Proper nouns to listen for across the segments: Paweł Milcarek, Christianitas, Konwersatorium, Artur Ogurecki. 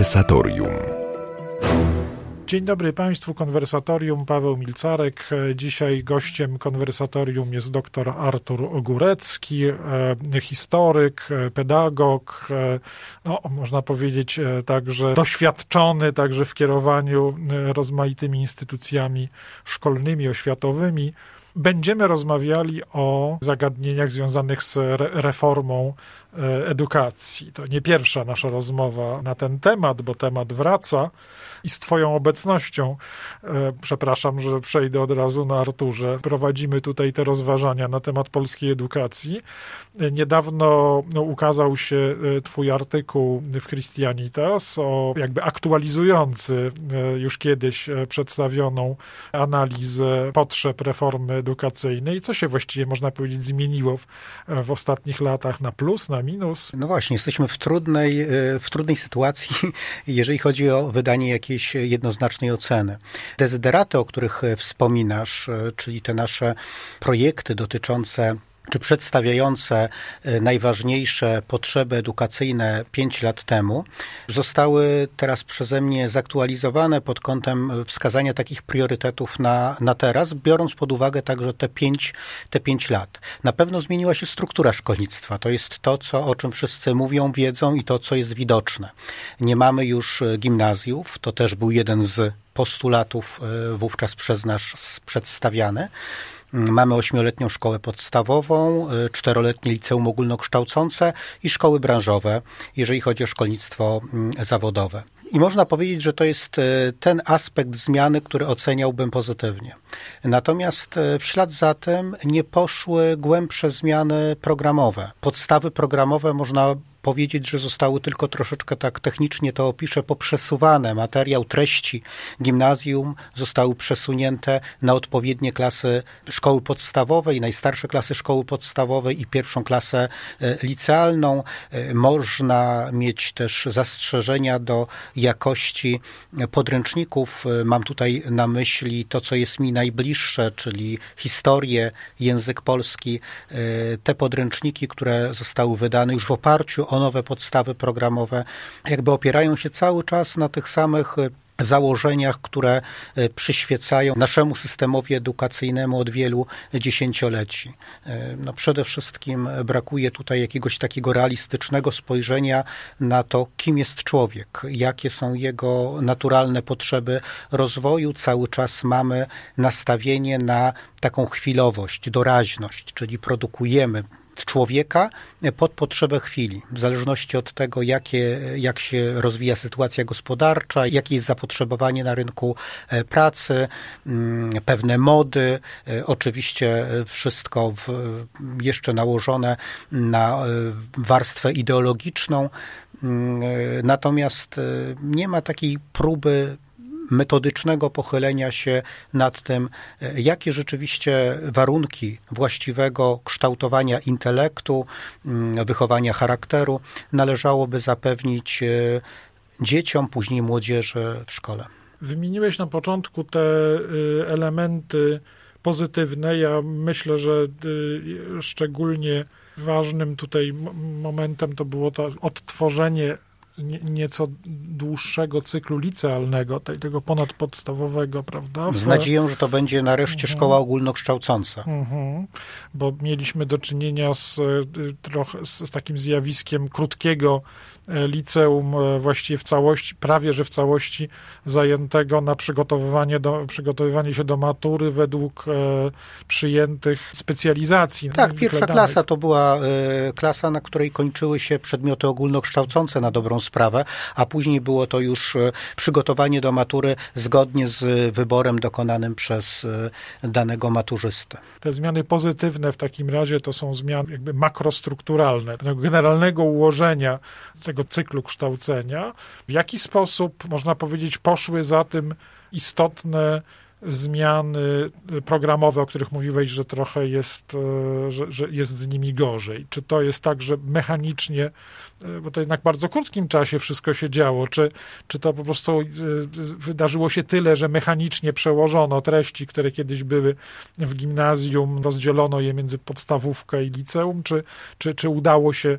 Konwersatorium. Dzień dobry Państwu, Konwersatorium, Paweł Milcarek. Dzisiaj gościem Konwersatorium jest dr Artur Ogurecki, historyk, pedagog, można powiedzieć także doświadczony, także w kierowaniu rozmaitymi instytucjami szkolnymi, oświatowymi. Będziemy rozmawiali o zagadnieniach związanych z reformą edukacji. To nie pierwsza nasza rozmowa na ten temat, bo temat wraca i z Twoją obecnością, przepraszam, że przejdę od razu na Arturze, prowadzimy tutaj te rozważania na temat polskiej edukacji. Niedawno ukazał się Twój artykuł w Christianitas, aktualizujący już kiedyś przedstawioną analizę potrzeb reformy edukacyjnej. Co się właściwie, można powiedzieć, zmieniło w ostatnich latach na plus, na minus? No właśnie, jesteśmy w trudnej sytuacji, jeżeli chodzi o wydanie jakiejś jednoznacznej oceny. Dezyderaty, o których wspominasz, czyli te nasze projekty dotyczące czy przedstawiające najważniejsze potrzeby edukacyjne 5 lat temu, zostały teraz przeze mnie zaktualizowane pod kątem wskazania takich priorytetów na teraz, biorąc pod uwagę także te 5 lat. Na pewno zmieniła się struktura szkolnictwa. To jest to, o czym wszyscy mówią, wiedzą i to, co jest widoczne. Nie mamy już gimnazjów, to też był jeden z postulatów wówczas przez nas przedstawiany. Mamy 8-letnią szkołę podstawową, 4-letnie liceum ogólnokształcące i szkoły branżowe, jeżeli chodzi o szkolnictwo zawodowe. I można powiedzieć, że to jest ten aspekt zmiany, który oceniałbym pozytywnie. Natomiast w ślad za tym nie poszły głębsze zmiany programowe. Podstawy programowe, można powiedzieć, że zostały tylko troszeczkę, tak technicznie to opiszę, poprzesuwane. Materiał, treści gimnazjum zostały przesunięte na odpowiednie klasy szkoły podstawowej, najstarsze klasy szkoły podstawowej i pierwszą klasę licealną. Można mieć też zastrzeżenia do jakości podręczników. Mam tutaj na myśli to, co jest mi najbliższe, czyli historię, język polski. Te podręczniki, które zostały wydane już w oparciu o nowe podstawy programowe, opierają się cały czas na tych samych założeniach, które przyświecają naszemu systemowi edukacyjnemu od wielu dziesięcioleci. Przede wszystkim brakuje tutaj jakiegoś takiego realistycznego spojrzenia na to, kim jest człowiek, jakie są jego naturalne potrzeby rozwoju. Cały czas mamy nastawienie na taką chwilowość, doraźność, czyli produkujemy człowieka pod potrzebę chwili. W zależności od tego, jak się rozwija sytuacja gospodarcza, jakie jest zapotrzebowanie na rynku pracy, pewne mody, oczywiście wszystko jeszcze nałożone na warstwę ideologiczną. Natomiast nie ma takiej próby metodycznego pochylenia się nad tym, jakie rzeczywiście warunki właściwego kształtowania intelektu, wychowania charakteru należałoby zapewnić dzieciom, później młodzieży w szkole. Wymieniłeś na początku te elementy pozytywne. Ja myślę, że szczególnie ważnym tutaj momentem to było to odtworzenie nieco dłuższego cyklu licealnego, tego ponadpodstawowego, prawda? Z nadzieją, że to będzie nareszcie szkoła ogólnokształcąca. Bo mieliśmy do czynienia z takim zjawiskiem krótkiego liceum właściwie w całości, prawie że w całości zajętego na przygotowywanie się do matury według przyjętych specjalizacji. Tak, pierwsza klasa to była klasa, na której kończyły się przedmioty ogólnokształcące na dobrą sprawę, a później było to już przygotowanie do matury zgodnie z wyborem dokonanym przez danego maturzystę. Te zmiany pozytywne w takim razie to są zmiany makrostrukturalne, generalnego ułożenia tego cyklu kształcenia. W jaki sposób, można powiedzieć, poszły za tym istotne zmiany programowe, o których mówiłeś, że trochę jest, że jest z nimi gorzej? Czy to jest tak, że mechanicznie, bo to jednak w bardzo krótkim czasie wszystko się działo, czy to po prostu wydarzyło się tyle, że mechanicznie przełożono treści, które kiedyś były w gimnazjum, rozdzielono je między podstawówkę i liceum, czy udało się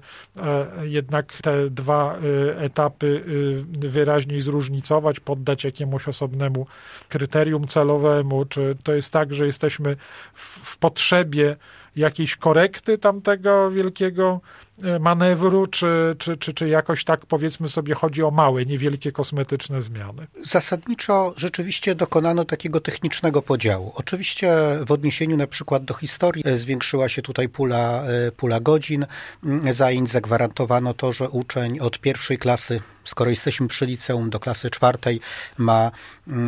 jednak te dwa etapy wyraźniej zróżnicować, poddać jakiemuś osobnemu kryterium celowemu? Czy to jest tak, że jesteśmy w potrzebie jakiejś korekty tamtego wielkiego manewru, czy jakoś tak, powiedzmy sobie, chodzi o małe, niewielkie kosmetyczne zmiany? Zasadniczo rzeczywiście dokonano takiego technicznego podziału. Oczywiście w odniesieniu na przykład do historii zwiększyła się tutaj pula godzin zajęć. Zagwarantowano to, że uczeń od pierwszej klasy, skoro jesteśmy przy liceum, do klasy czwartej ma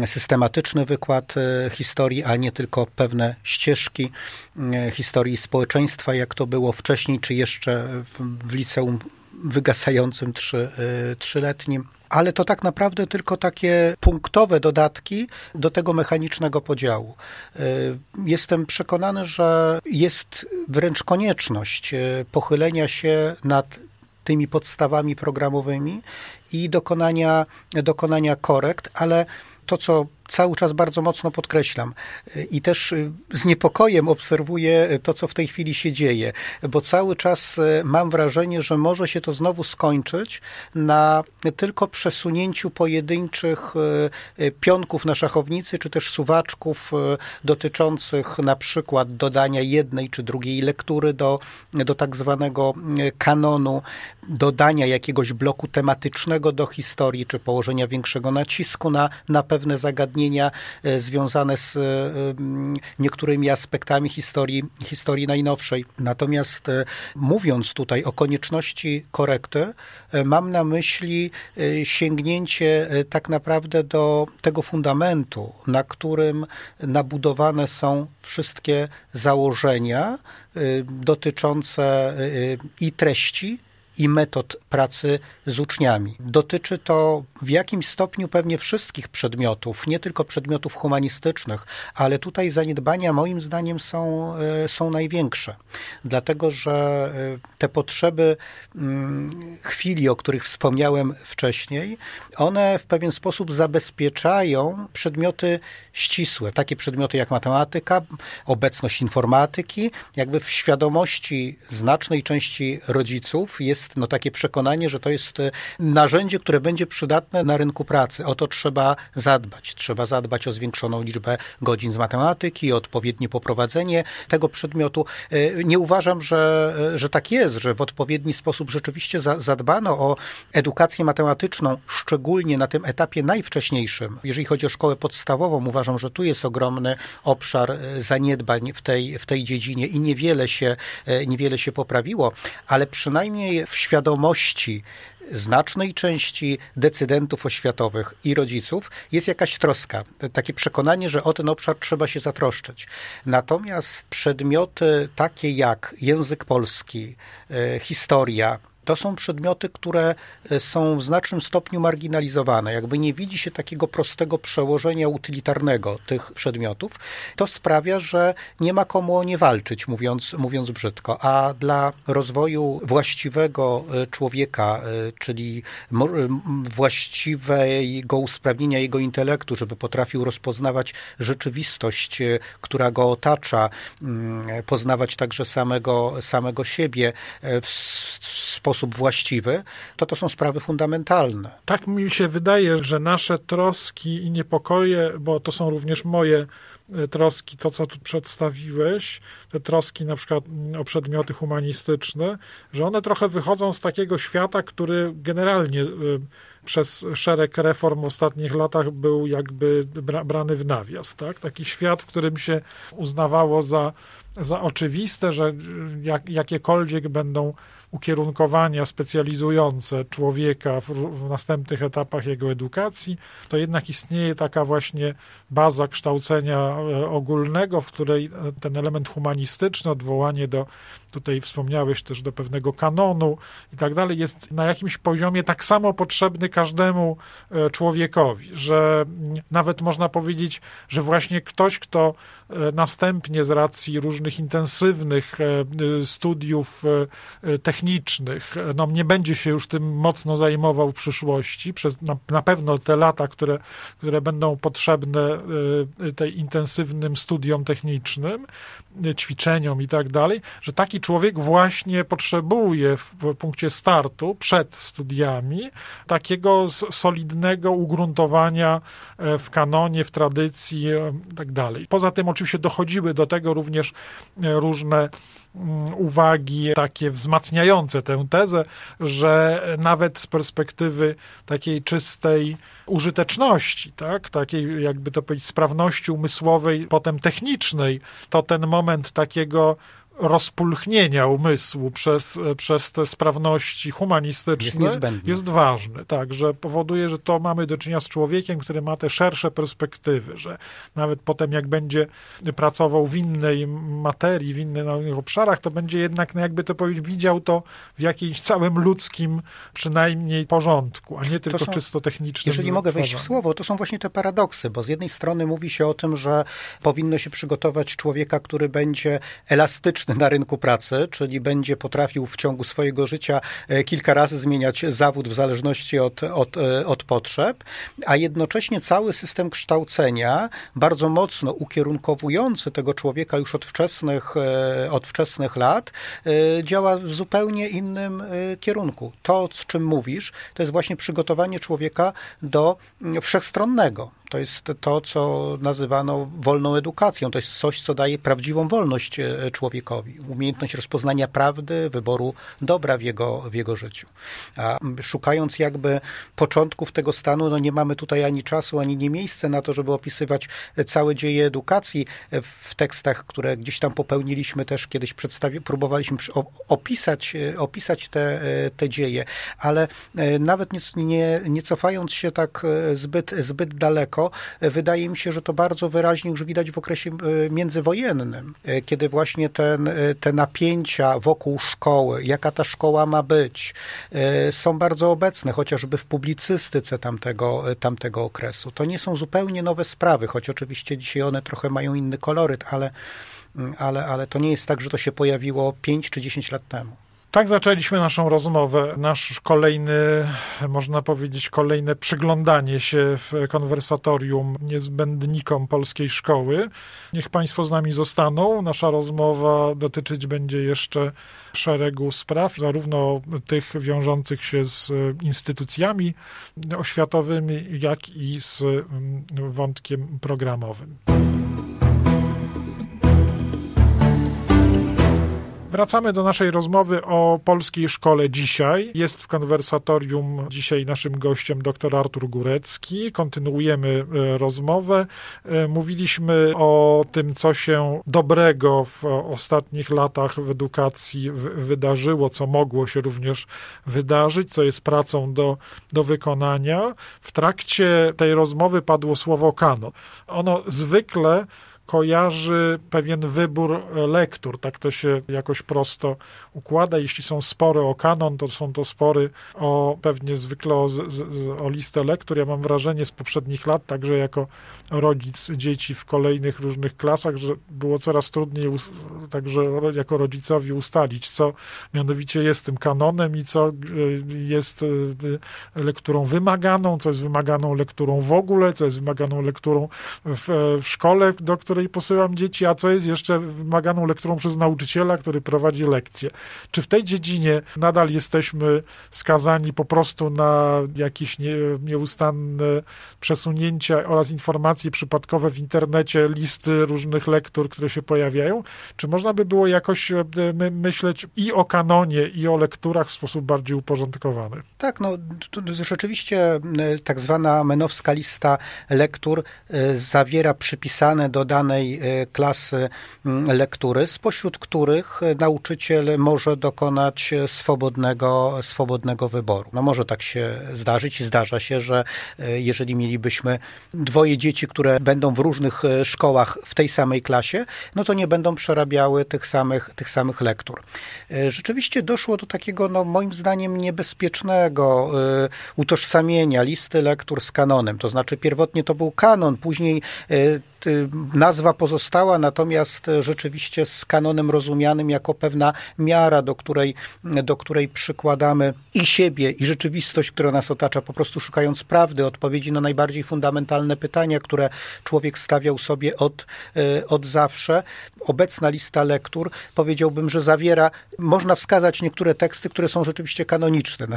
systematyczny wykład historii, a nie tylko pewne ścieżki historii społeczeństwa, jak to było wcześniej, czy jeszcze w liceum wygasającym trzyletnim. Ale to tak naprawdę tylko takie punktowe dodatki do tego mechanicznego podziału. Jestem przekonany, że jest wręcz konieczność pochylenia się nad tymi podstawami programowymi i dokonania korekt, ale to, co cały czas bardzo mocno podkreślam i też z niepokojem obserwuję to, co w tej chwili się dzieje, bo cały czas mam wrażenie, że może się to znowu skończyć na tylko przesunięciu pojedynczych pionków na szachownicy, czy też suwaczków dotyczących na przykład dodania jednej czy drugiej lektury do tak zwanego kanonu, dodania jakiegoś bloku tematycznego do historii, czy położenia większego nacisku na pewne zagadnienia związane z niektórymi aspektami historii najnowszej. Natomiast mówiąc tutaj o konieczności korekty, mam na myśli sięgnięcie tak naprawdę do tego fundamentu, na którym nabudowane są wszystkie założenia dotyczące i treści, i metod pracy z uczniami. Dotyczy to w jakimś stopniu pewnie wszystkich przedmiotów, nie tylko przedmiotów humanistycznych, ale tutaj zaniedbania moim zdaniem są największe. Dlatego, że te potrzeby chwili, o których wspomniałem wcześniej, one w pewien sposób zabezpieczają przedmioty ścisłe. Takie przedmioty jak matematyka, obecność informatyki, jakby w świadomości znacznej części rodziców jest takie przekonanie, że to jest narzędzie, które będzie przydatne na rynku pracy. O to trzeba zadbać. Trzeba zadbać o zwiększoną liczbę godzin z matematyki, o odpowiednie poprowadzenie tego przedmiotu. Nie uważam, że tak jest, że w odpowiedni sposób rzeczywiście zadbano o edukację matematyczną, szczególnie na tym etapie najwcześniejszym. Jeżeli chodzi o szkołę podstawową, uważam, że tu jest ogromny obszar zaniedbań w tej dziedzinie i niewiele się poprawiło, ale przynajmniej w świadomości znacznej części decydentów oświatowych i rodziców jest jakaś troska, takie przekonanie, że o ten obszar trzeba się zatroszczyć. Natomiast przedmioty takie jak język polski, historia, to są przedmioty, które są w znacznym stopniu marginalizowane. Jakby nie widzi się takiego prostego przełożenia utylitarnego tych przedmiotów. To sprawia, że nie ma komu o nie walczyć, mówiąc brzydko. A dla rozwoju właściwego człowieka, czyli właściwego usprawnienia jego intelektu, żeby potrafił rozpoznawać rzeczywistość, która go otacza, poznawać także samego siebie w sposób właściwy, to są sprawy fundamentalne. Tak mi się wydaje, że nasze troski i niepokoje, bo to są również moje troski, to co tu przedstawiłeś, te troski na przykład o przedmioty humanistyczne, że one trochę wychodzą z takiego świata, który generalnie przez szereg reform w ostatnich latach był jakby brany w nawias, tak? Taki świat, w którym się uznawało za oczywiste, że jakiekolwiek będą ukierunkowania specjalizujące człowieka w następnych etapach jego edukacji, to jednak istnieje taka właśnie baza kształcenia prawa ogólnego, w której ten element humanistyczny, odwołanie do, tutaj wspomniałeś też, do pewnego kanonu i tak dalej, jest na jakimś poziomie tak samo potrzebny każdemu człowiekowi, że nawet można powiedzieć, że właśnie ktoś, kto następnie z racji różnych intensywnych studiów technicznych, no nie będzie się już tym mocno zajmował w przyszłości, przez na pewno te lata, które będą potrzebne tej intensywnym studiom technicznym, ćwiczeniom i tak dalej, że taki człowiek właśnie potrzebuje w punkcie startu, przed studiami, takiego solidnego ugruntowania w kanonie, w tradycji i tak dalej. Poza tym oczywiście dochodziły do tego również różne uwagi takie wzmacniające tę tezę, że nawet z perspektywy takiej czystej użyteczności, tak? Takiej jakby to powiedzieć sprawności umysłowej, potem technicznej, to ten moment takiego rozpulchnienia umysłu przez te sprawności humanistyczne jest ważny. Tak, że powoduje, że to mamy do czynienia z człowiekiem, który ma te szersze perspektywy, że nawet potem jak będzie pracował w innej materii, w innych obszarach, to będzie jednak, no jakby to powiedzieć, widział to w jakimś całym ludzkim przynajmniej porządku, a nie tylko czysto technicznym. Jeżeli mogę wejść w słowo, to są właśnie te paradoksy, bo z jednej strony mówi się o tym, że powinno się przygotować człowieka, który będzie elastyczny na rynku pracy, czyli będzie potrafił w ciągu swojego życia kilka razy zmieniać zawód w zależności od potrzeb, a jednocześnie cały system kształcenia bardzo mocno ukierunkowujący tego człowieka już od wczesnych lat działa w zupełnie innym kierunku. To, o czym mówisz, to jest właśnie przygotowanie człowieka do wszechstronnego. To jest to, co nazywano wolną edukacją. To jest coś, co daje prawdziwą wolność człowiekowi. Umiejętność rozpoznania prawdy, wyboru dobra w jego życiu. A szukając jakby początków tego stanu, no nie mamy tutaj ani czasu, ani nie miejsce na to, żeby opisywać całe dzieje edukacji w tekstach, które gdzieś tam popełniliśmy też kiedyś, próbowaliśmy opisać te dzieje. Ale nawet nie cofając się tak zbyt daleko, wydaje mi się, że to bardzo wyraźnie już widać w okresie międzywojennym, kiedy właśnie te napięcia wokół szkoły, jaka ta szkoła ma być, są bardzo obecne, chociażby w publicystyce tamtego okresu. To nie są zupełnie nowe sprawy, choć oczywiście dzisiaj one trochę mają inny koloryt, ale to nie jest tak, że to się pojawiło 5 czy 10 lat temu. Tak zaczęliśmy naszą rozmowę, nasz kolejny, można powiedzieć, kolejne przyglądanie się w konwersatorium niezbędnikom polskiej szkoły. Niech Państwo z nami zostaną. Nasza rozmowa dotyczyć będzie jeszcze szeregu spraw, zarówno tych wiążących się z instytucjami oświatowymi, jak i z wątkiem programowym. Wracamy do naszej rozmowy o polskiej szkole dzisiaj. Jest w konwersatorium dzisiaj naszym gościem dr Artur Ogurecki. Kontynuujemy rozmowę. Mówiliśmy o tym, co się dobrego w ostatnich latach w edukacji wydarzyło, co mogło się również wydarzyć, co jest pracą do wykonania. W trakcie tej rozmowy padło słowo kanon. Ono zwykle kojarzy pewien wybór lektur. Tak to się jakoś prosto układa. Jeśli są spory o kanon, to są to spory zwykle o listę lektur. Ja mam wrażenie z poprzednich lat, także jako rodzic dzieci w kolejnych różnych klasach, że było coraz trudniej także jako rodzicowi ustalić, co mianowicie jest tym kanonem i co jest lekturą wymaganą, co jest wymaganą lekturą w ogóle, co jest wymaganą lekturą w szkole, do której posyłam dzieci, a co jest jeszcze wymaganą lekturą przez nauczyciela, który prowadzi lekcje. Czy w tej dziedzinie nadal jesteśmy skazani po prostu na jakieś nieustanne przesunięcia oraz informacje przypadkowe w internecie, listy różnych lektur, które się pojawiają? Czy można by było jakoś myśleć i o kanonie, i o lekturach w sposób bardziej uporządkowany? Tak, no rzeczywiście tak zwana menowska lista lektur zawiera przypisane do danych danej klasy lektury, spośród których nauczyciel może dokonać swobodnego wyboru. No może tak się zdarzyć i zdarza się, że jeżeli mielibyśmy dwoje dzieci, które będą w różnych szkołach w tej samej klasie, no to nie będą przerabiały tych samych lektur. Rzeczywiście doszło do takiego, no moim zdaniem, niebezpiecznego utożsamienia listy lektur z kanonem. To znaczy pierwotnie to był kanon, później nazwa pozostała, natomiast rzeczywiście z kanonem rozumianym jako pewna miara, do której przykładamy i siebie, i rzeczywistość, która nas otacza, po prostu szukając prawdy, odpowiedzi na najbardziej fundamentalne pytania, które człowiek stawiał sobie od zawsze. Obecna lista lektur, powiedziałbym, że zawiera, można wskazać niektóre teksty, które są rzeczywiście kanoniczne,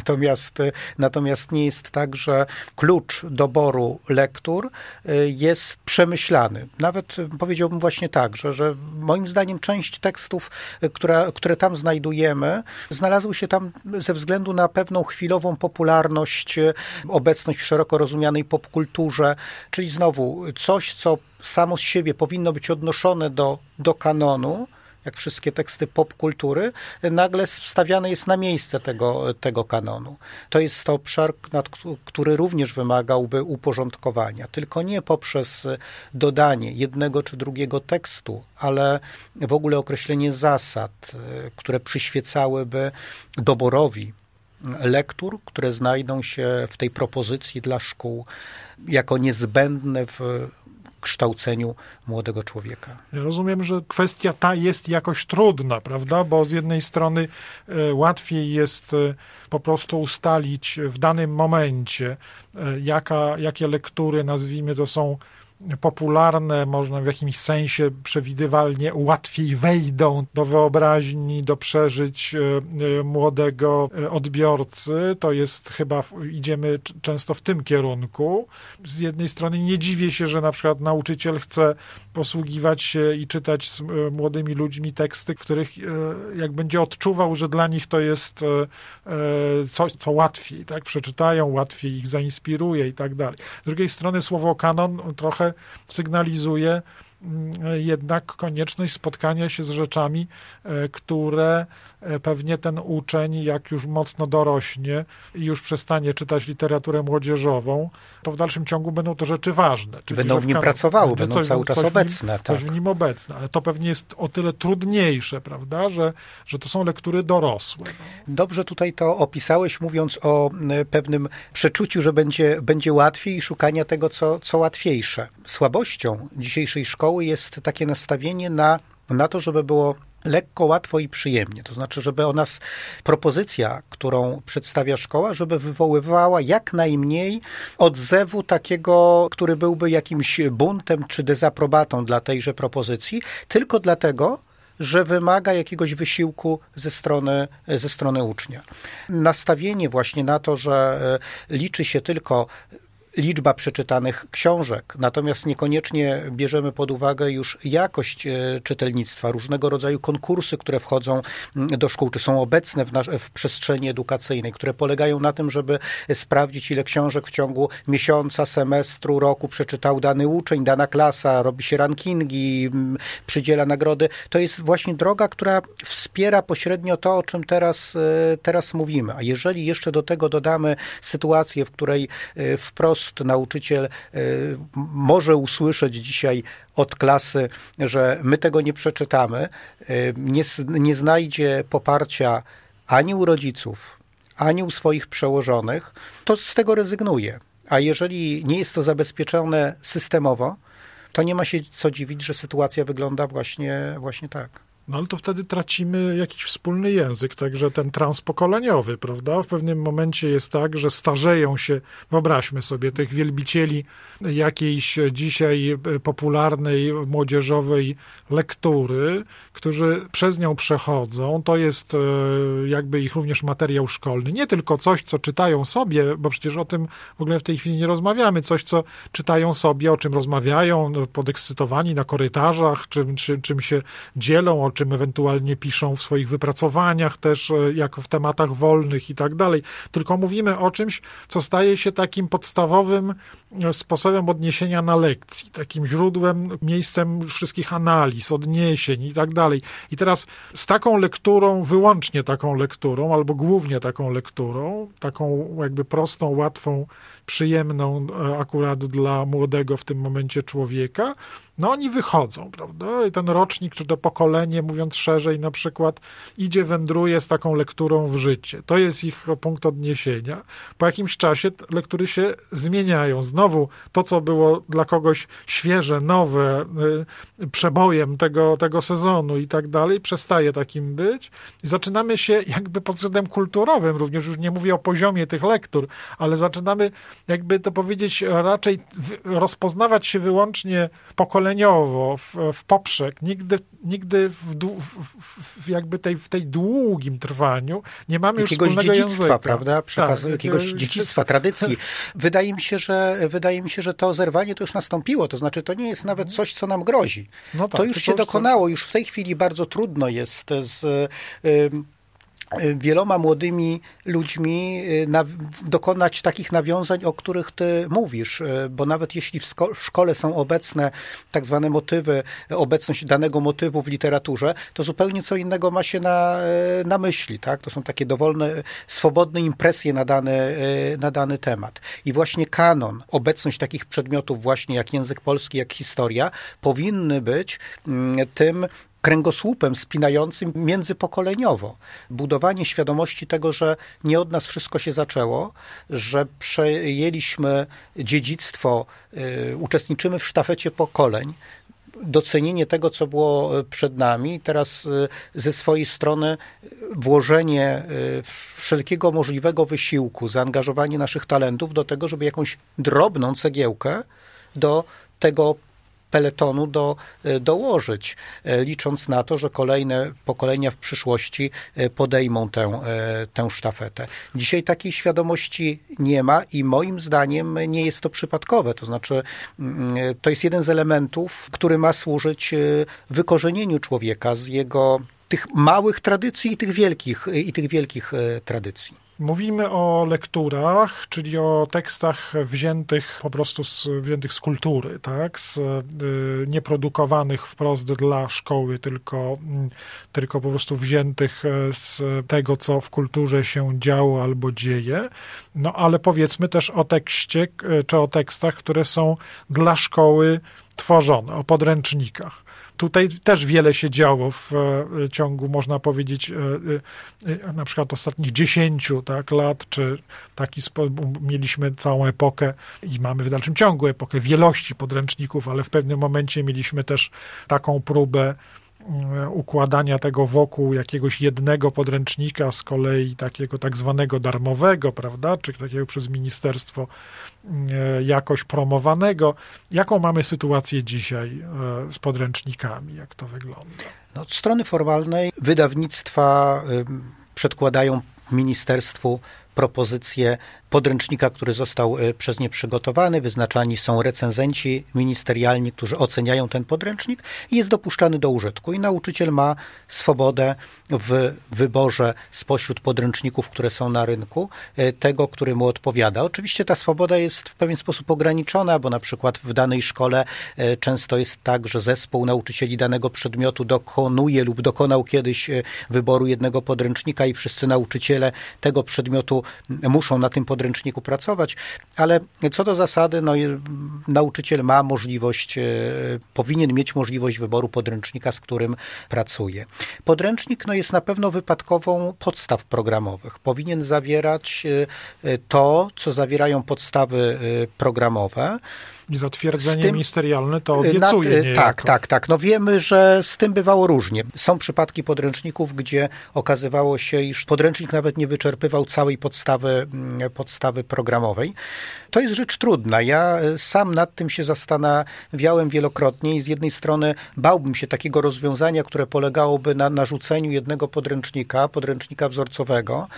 natomiast nie jest tak, że klucz doboru lektur jest przemyślany. Nawet powiedziałbym właśnie tak, że moim zdaniem część tekstów, które tam znajdujemy, znalazły się tam ze względu na pewną chwilową popularność, obecność w szeroko rozumianej popkulturze, czyli znowu coś, co samo z siebie powinno być odnoszone do kanonu, jak wszystkie teksty popkultury, nagle wstawiane jest na miejsce tego kanonu. To jest to obszar, który również wymagałby uporządkowania. Tylko nie poprzez dodanie jednego czy drugiego tekstu, ale w ogóle określenie zasad, które przyświecałyby doborowi lektur, które znajdą się w tej propozycji dla szkół jako niezbędne w kształceniu młodego człowieka. Ja rozumiem, że kwestia ta jest jakoś trudna, prawda? Bo z jednej strony łatwiej jest po prostu ustalić w danym momencie, jakie lektury, nazwijmy to, są popularne, można w jakimś sensie przewidywalnie łatwiej wejdą do wyobraźni, do przeżyć młodego odbiorcy. To jest chyba, idziemy często w tym kierunku. Z jednej strony nie dziwię się, że na przykład nauczyciel chce posługiwać się i czytać z młodymi ludźmi teksty, w których jak będzie odczuwał, że dla nich to jest coś, co łatwiej, tak? Przeczytają, łatwiej ich zainspiruje i tak dalej. Z drugiej strony słowo kanon trochę sygnalizuje jednak konieczność spotkania się z rzeczami, które pewnie ten uczeń, jak już mocno dorośnie i już przestanie czytać literaturę młodzieżową, to w dalszym ciągu będą to rzeczy ważne. Czyli będą w nim pracowały, będą cały czas obecne. Coś w nim obecne, ale to pewnie jest o tyle trudniejsze, prawda, że to są lektury dorosłe. Dobrze tutaj to opisałeś, mówiąc o pewnym przeczuciu, że będzie łatwiej i szukania tego, co łatwiejsze. Słabością dzisiejszej szkoły jest takie nastawienie na to, żeby było lekko, łatwo i przyjemnie. To znaczy, żeby o nas propozycja, którą przedstawia szkoła, żeby wywoływała jak najmniej odzewu takiego, który byłby jakimś buntem czy dezaprobatą dla tejże propozycji, tylko dlatego, że wymaga jakiegoś wysiłku ze strony ucznia. Nastawienie właśnie na to, że liczy się tylko liczba przeczytanych książek, natomiast niekoniecznie bierzemy pod uwagę już jakość czytelnictwa, różnego rodzaju konkursy, które wchodzą do szkół, czy są obecne w przestrzeni edukacyjnej, które polegają na tym, żeby sprawdzić, ile książek w ciągu miesiąca, semestru, roku przeczytał dany uczeń, dana klasa, robi się rankingi, przydziela nagrody. To jest właśnie droga, która wspiera pośrednio to, o czym teraz mówimy. A jeżeli jeszcze do tego dodamy sytuację, w której wprost nauczyciel może usłyszeć dzisiaj od klasy, że my tego nie przeczytamy, nie znajdzie poparcia ani u rodziców, ani u swoich przełożonych, to z tego rezygnuje. A jeżeli nie jest to zabezpieczone systemowo, to nie ma się co dziwić, że sytuacja wygląda właśnie tak. No ale to wtedy tracimy jakiś wspólny język, także ten transpokoleniowy, prawda? W pewnym momencie jest tak, że starzeją się, wyobraźmy sobie, tych wielbicieli jakiejś dzisiaj popularnej, młodzieżowej lektury, którzy przez nią przechodzą. To jest jakby ich również materiał szkolny. Nie tylko coś, co czytają sobie, bo przecież o tym w ogóle w tej chwili nie rozmawiamy. Coś, co czytają sobie, o czym rozmawiają, podekscytowani na korytarzach, czym się dzielą, czym ewentualnie piszą w swoich wypracowaniach też, jak w tematach wolnych i tak dalej, tylko mówimy o czymś, co staje się takim podstawowym sposobem odniesienia na lekcji, takim źródłem, miejscem wszystkich analiz, odniesień i tak dalej. I teraz z taką lekturą, wyłącznie taką lekturą, albo głównie taką lekturą, taką jakby prostą, łatwą, przyjemną akurat dla młodego w tym momencie człowieka, no oni wychodzą, prawda? I ten rocznik, czy to pokolenie, mówiąc szerzej na przykład, idzie, wędruje z taką lekturą w życie. To jest ich punkt odniesienia. Po jakimś czasie lektury się zmieniają. Znowu to, co było dla kogoś świeże, nowe, przebojem tego sezonu i tak dalej, przestaje takim być. I zaczynamy się jakby pod względem kulturowym również, już nie mówię o poziomie tych lektur, ale zaczynamy, jakby to powiedzieć, raczej rozpoznawać się wyłącznie pokoleniowo, w poprzek, nigdy w tej długim trwanu nie mamy już jakiegoś wspólnego dziedzictwa, języka. Prawda? Tak, jakiegoś dziedzictwa, tradycji. Wydaje mi się, że to zerwanie to już nastąpiło, to znaczy to nie jest nawet coś, co nam grozi. No tak, to już się dokonało, już w tej chwili bardzo trudno jest z wieloma młodymi ludźmi dokonać takich nawiązań, o których ty mówisz, bo nawet jeśli w szkole są obecne tak zwane motywy, obecność danego motywu w literaturze, to zupełnie co innego ma się na myśli, tak? To są takie dowolne, swobodne impresje na dany temat. I właśnie kanon, obecność takich przedmiotów właśnie jak język polski, jak historia, powinny być tym kręgosłupem spinającym międzypokoleniowo. Budowanie świadomości tego, że nie od nas wszystko się zaczęło, że przejęliśmy dziedzictwo, uczestniczymy w sztafecie pokoleń, docenienie tego, co było przed nami, teraz ze swojej strony włożenie wszelkiego możliwego wysiłku, zaangażowanie naszych talentów do tego, żeby jakąś drobną cegiełkę do tego peletonu dołożyć, licząc na to, że kolejne pokolenia w przyszłości podejmą tę sztafetę. Dzisiaj takiej świadomości nie ma i moim zdaniem nie jest to przypadkowe. To znaczy, to jest jeden z elementów, który ma służyć wykorzenieniu człowieka z jego tych małych tradycji i tych wielkich tradycji. Mówimy o lekturach, czyli o tekstach wziętych z kultury, tak? Nieprodukowanych wprost dla szkoły, tylko po prostu wziętych z tego, co w kulturze się działo albo dzieje. No ale powiedzmy też o tekście, czy o tekstach, które są dla szkoły tworzone, o podręcznikach. Tutaj też wiele się działo w ciągu, można powiedzieć, na przykład ostatnich 10 lat, czy mieliśmy całą epokę i mamy w dalszym ciągu epokę wielości podręczników, ale w pewnym momencie mieliśmy też taką próbę układania tego wokół jakiegoś jednego podręcznika, z kolei takiego tak zwanego darmowego, prawda, czy takiego przez ministerstwo jakoś promowanego. Jaką mamy sytuację dzisiaj z podręcznikami? Jak to wygląda? No, od strony formalnej wydawnictwa przedkładają ministerstwu propozycje podręcznika, który został przez nie przygotowany. Wyznaczani są recenzenci ministerialni, którzy oceniają ten podręcznik i jest dopuszczany do użytku. I nauczyciel ma swobodę w wyborze spośród podręczników, które są na rynku, tego, który mu odpowiada. Oczywiście ta swoboda jest w pewien sposób ograniczona, bo na przykład w danej szkole często jest tak, że zespół nauczycieli danego przedmiotu dokonuje lub dokonał kiedyś wyboru jednego podręcznika i wszyscy nauczyciele tego przedmiotu muszą na tym podręczniku pracować, ale co do zasady, no, nauczyciel ma możliwość, powinien mieć możliwość wyboru podręcznika, z którym pracuje. Podręcznik, no, jest na pewno wypadkową podstaw programowych. Powinien zawierać to, co zawierają podstawy programowe. I zatwierdzenie ministerialne to obiecuje. Tak. No wiemy, że z tym bywało różnie. Są przypadki podręczników, gdzie okazywało się, iż podręcznik nawet nie wyczerpywał całej podstawy programowej. To jest rzecz trudna. Ja sam nad tym się zastanawiałem wielokrotnie i z jednej strony bałbym się takiego rozwiązania, które polegałoby na narzuceniu jednego podręcznika wzorcowego,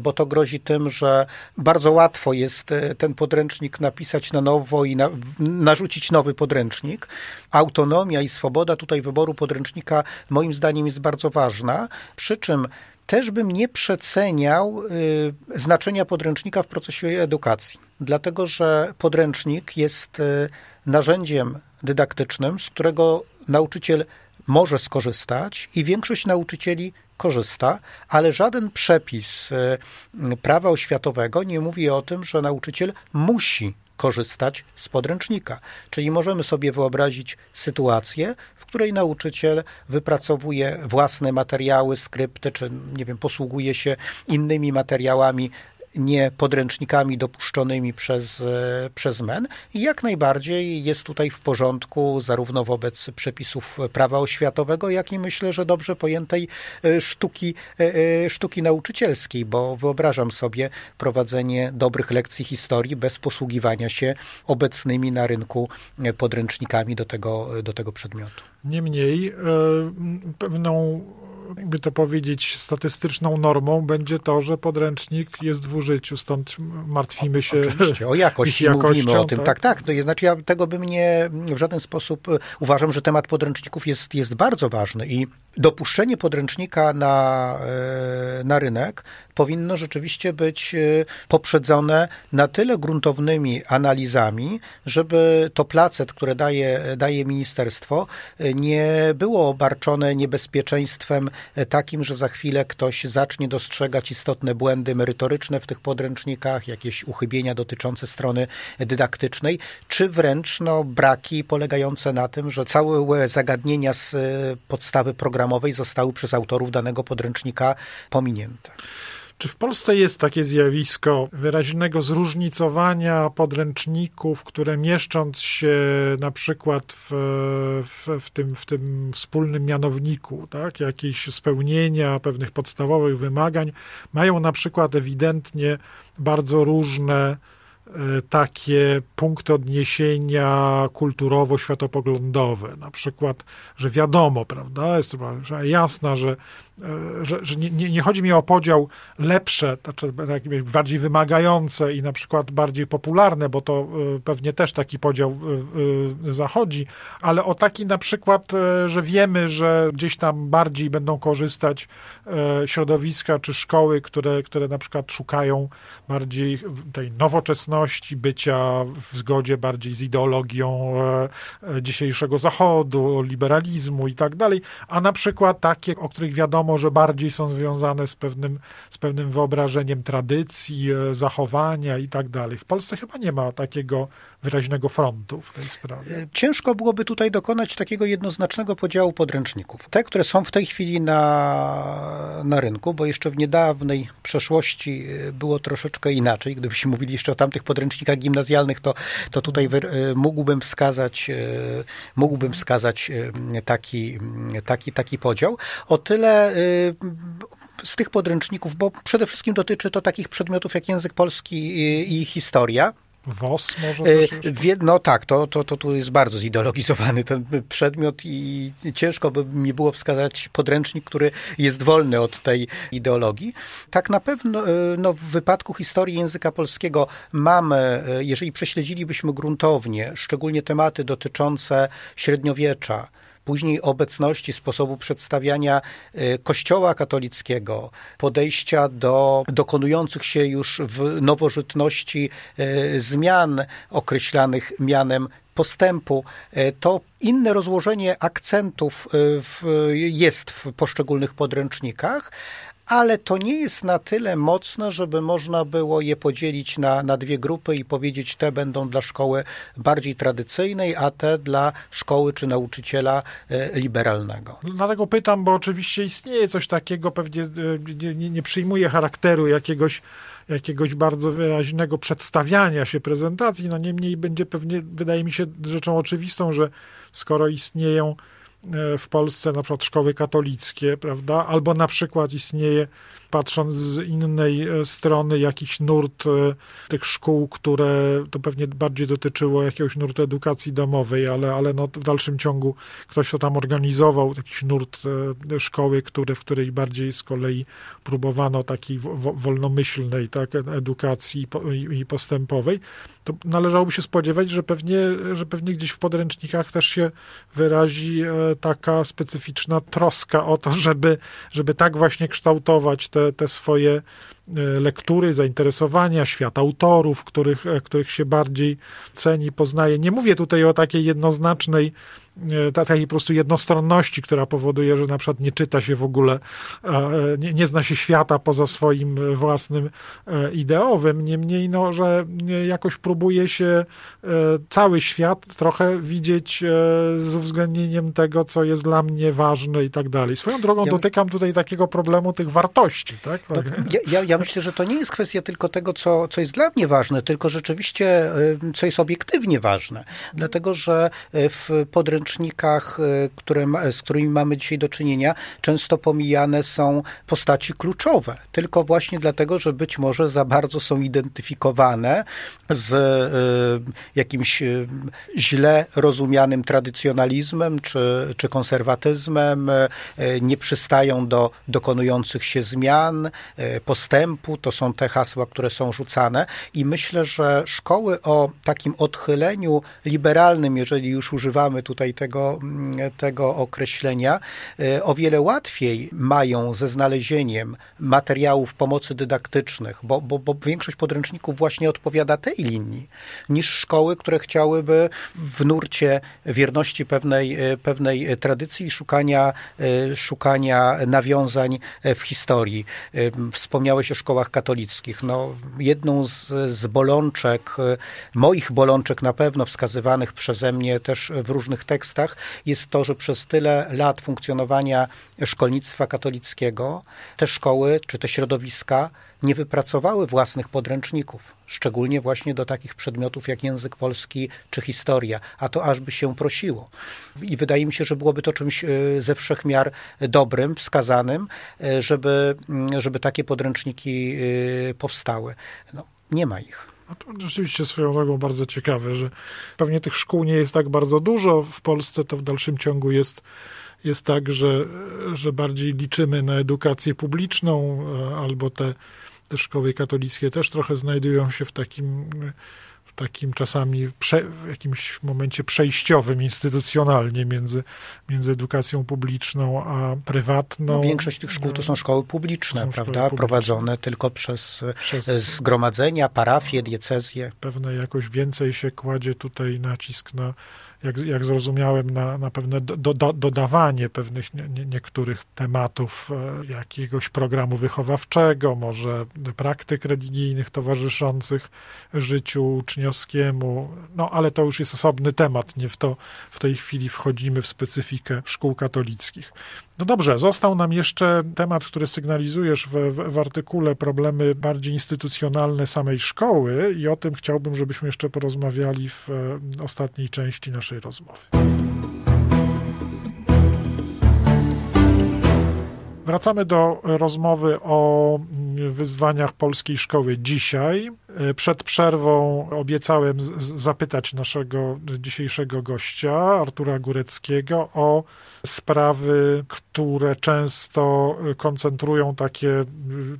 bo to grozi tym, że bardzo łatwo jest ten podręcznik napisać na nowo i narzucić nowy podręcznik. Autonomia i swoboda tutaj wyboru podręcznika moim zdaniem jest bardzo ważna, przy czym też bym nie przeceniał znaczenia podręcznika w procesie edukacji, dlatego że podręcznik jest narzędziem dydaktycznym, z którego nauczyciel może skorzystać i większość nauczycieli korzysta, ale żaden przepis prawa oświatowego nie mówi o tym, że nauczyciel musi korzystać z podręcznika. Czyli możemy sobie wyobrazić sytuację, w której nauczyciel wypracowuje własne materiały, skrypty, czy nie wiem, posługuje się innymi materiałami, nie podręcznikami dopuszczonymi przez MEN i jak najbardziej jest tutaj w porządku zarówno wobec przepisów prawa oświatowego, jak i myślę, że dobrze pojętej sztuki nauczycielskiej, bo wyobrażam sobie prowadzenie dobrych lekcji historii bez posługiwania się obecnymi na rynku podręcznikami do tego przedmiotu. Niemniej pewną, jakby to powiedzieć, statystyczną normą będzie to, że podręcznik jest w użyciu, stąd martwimy się oczywiście o jakości, mówimy o tym. Tak. To znaczy ja tego bym nie w żaden sposób, uważam, że temat podręczników jest bardzo ważny i dopuszczenie podręcznika na rynek powinno rzeczywiście być poprzedzone na tyle gruntownymi analizami, żeby to placet, które daje ministerstwo, nie było obarczone niebezpieczeństwem takim, że za chwilę ktoś zacznie dostrzegać istotne błędy merytoryczne w tych podręcznikach, jakieś uchybienia dotyczące strony dydaktycznej, czy wręcz braki polegające na tym, że całe zagadnienia z podstawy programowej zostały przez autorów danego podręcznika pominięte. Czy w Polsce jest takie zjawisko wyraźnego zróżnicowania podręczników, które mieszcząc się na przykład w tym wspólnym mianowniku, tak, jakieś spełnienia pewnych podstawowych wymagań, mają na przykład ewidentnie bardzo różne takie punkty odniesienia kulturowo-światopoglądowe. Na przykład, że wiadomo, prawda, jest to jasne, że nie chodzi mi o podział lepsze, znaczy bardziej wymagające i na przykład bardziej popularne, bo to pewnie też taki podział zachodzi, ale o taki na przykład, że wiemy, że gdzieś tam bardziej będą korzystać środowiska czy szkoły, które na przykład szukają bardziej tej nowoczesności, bycia w zgodzie bardziej z ideologią dzisiejszego Zachodu, liberalizmu i tak dalej, a na przykład takie, o których wiadomo, że bardziej są związane z pewnym wyobrażeniem tradycji, zachowania i tak dalej. W Polsce chyba nie ma takiego wyraźnego frontu w tej sprawie. Ciężko byłoby tutaj dokonać takiego jednoznacznego podziału podręczników. Te, które są w tej chwili na rynku, bo jeszcze w niedawnej przeszłości było troszeczkę inaczej. Gdybyśmy mówili jeszcze o tamtych podręcznikach gimnazjalnych, to tutaj mógłbym wskazać taki podział. O tyle z tych podręczników, bo przede wszystkim dotyczy to takich przedmiotów jak język polski i historia. WOS może też jeszcze? No tak, to tu jest bardzo zideologizowany ten przedmiot i ciężko by mi było wskazać podręcznik, który jest wolny od tej ideologii. Tak na pewno w wypadku historii języka polskiego mamy, jeżeli prześledzilibyśmy gruntownie, szczególnie tematy dotyczące średniowiecza, później obecności, sposobu przedstawiania Kościoła katolickiego, podejścia do dokonujących się już w nowożytności zmian określanych mianem postępu, to inne rozłożenie akcentów jest w poszczególnych podręcznikach, ale to nie jest na tyle mocne, żeby można było je podzielić na dwie grupy i powiedzieć, te będą dla szkoły bardziej tradycyjnej, a te dla szkoły czy nauczyciela liberalnego. Dlatego pytam, bo oczywiście istnieje coś takiego, pewnie nie przyjmuje charakteru jakiegoś bardzo wyraźnego przedstawiania się prezentacji, niemniej będzie pewnie, wydaje mi się, rzeczą oczywistą, że skoro istnieją w Polsce na przykład szkoły katolickie, prawda, albo na przykład istnieje patrząc z innej strony, jakiś nurt tych szkół, które to pewnie bardziej dotyczyło jakiegoś nurtu edukacji domowej, ale no w dalszym ciągu ktoś to tam organizował, jakiś nurt szkoły, w której bardziej z kolei próbowano takiej wolnomyślnej edukacji i postępowej, to należałoby się spodziewać, że pewnie gdzieś w podręcznikach też się wyrazi taka specyficzna troska o to, żeby tak właśnie kształtować te swoje lektury, zainteresowania, świat autorów, których się bardziej ceni, poznaje. Nie mówię tutaj o takiej jednoznacznej, takiej po prostu jednostronności, która powoduje, że na przykład nie czyta się w ogóle, nie zna się świata poza swoim własnym ideowym. Niemniej, no, że jakoś próbuje się cały świat trochę widzieć z uwzględnieniem tego, co jest dla mnie ważne i tak dalej. Swoją drogą dotykam tutaj takiego problemu tych wartości, tak? No, ja myślę, że to nie jest kwestia tylko tego, co jest dla mnie ważne, tylko rzeczywiście, co jest obiektywnie ważne. Dlatego, że w podręcznikach, z którymi mamy dzisiaj do czynienia, często pomijane są postaci kluczowe. Tylko właśnie dlatego, że być może za bardzo są identyfikowane z jakimś źle rozumianym tradycjonalizmem czy konserwatyzmem, nie przystają do dokonujących się zmian, postępu. To są te hasła, które są rzucane. I myślę, że szkoły o takim odchyleniu liberalnym, jeżeli już używamy tutaj tego określenia, o wiele łatwiej mają ze znalezieniem materiałów pomocy dydaktycznych, bo większość podręczników właśnie odpowiada tej linii, niż szkoły, które chciałyby w nurcie wierności pewnej tradycji i szukania nawiązań w historii. Wspomniałeś o szkołach katolickich. No, jedną z bolączek, moich bolączek na pewno wskazywanych przeze mnie też w różnych tekstach, jest to, że przez tyle lat funkcjonowania szkolnictwa katolickiego te szkoły czy te środowiska nie wypracowały własnych podręczników, szczególnie właśnie do takich przedmiotów jak język polski czy historia, a to aż by się prosiło. I wydaje mi się, że byłoby to czymś ze wszech miar dobrym, wskazanym, żeby takie podręczniki powstały. No, nie ma ich. No to rzeczywiście swoją drogą bardzo ciekawe, że pewnie tych szkół nie jest tak bardzo dużo w Polsce, to w dalszym ciągu jest tak, że bardziej liczymy na edukację publiczną, albo te szkoły katolickie też trochę znajdują się w takim czasami w jakimś momencie przejściowym instytucjonalnie między edukacją publiczną a prywatną. No, większość tych szkół to są szkoły publiczne, prawda? Szkoły publiczne. Prowadzone tylko przez zgromadzenia, parafie, diecezje. Pewne jakoś więcej się kładzie tutaj nacisk na, jak zrozumiałem, na pewne dodawanie pewnych niektórych tematów, jakiegoś programu wychowawczego, może praktyk religijnych towarzyszących życiu uczniowskiemu, no ale to już jest osobny temat, nie w to w tej chwili wchodzimy w specyfikę szkół katolickich. No dobrze, został nam jeszcze temat, który sygnalizujesz w artykule, problemy bardziej instytucjonalne samej szkoły i o tym chciałbym, żebyśmy jeszcze porozmawiali w ostatniej części naszej rozmowy. Wracamy do rozmowy o wyzwaniach polskiej szkoły dzisiaj. Przed przerwą obiecałem zapytać naszego dzisiejszego gościa, Artura Ogureckiego, o sprawy, które często koncentrują takie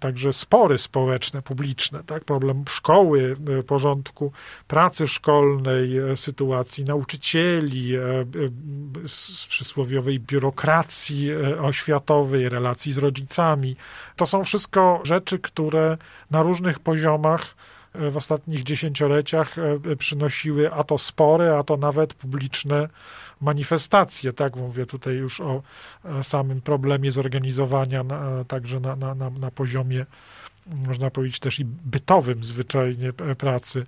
także spory społeczne, publiczne, tak? Problem szkoły, porządku pracy szkolnej, sytuacji nauczycieli, przysłowiowej biurokracji oświatowej, relacji z rodzicami. To są wszystko rzeczy, które na różnych poziomach w ostatnich dziesięcioleciach przynosiły a to spory, a to nawet publiczne manifestacje, tak? Mówię tutaj już o samym problemie zorganizowania także na poziomie, można powiedzieć, też i bytowym zwyczajnie pracy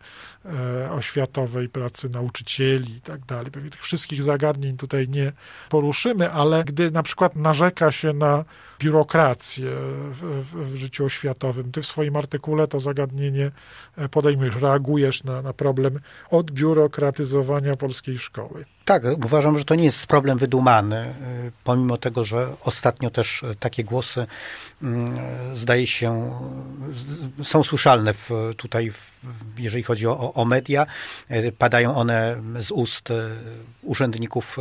oświatowej, pracy nauczycieli i tak dalej. Tych wszystkich zagadnień tutaj nie poruszymy, ale gdy na przykład narzeka się na biurokrację w życiu oświatowym. Ty w swoim artykule to zagadnienie podejmujesz, reagujesz na problem odbiurokratyzowania polskiej szkoły. Tak, uważam, że to nie jest problem wydumany, pomimo tego, że ostatnio też takie głosy, zdaje się, są słyszalne tutaj, jeżeli chodzi o media. Padają one z ust urzędników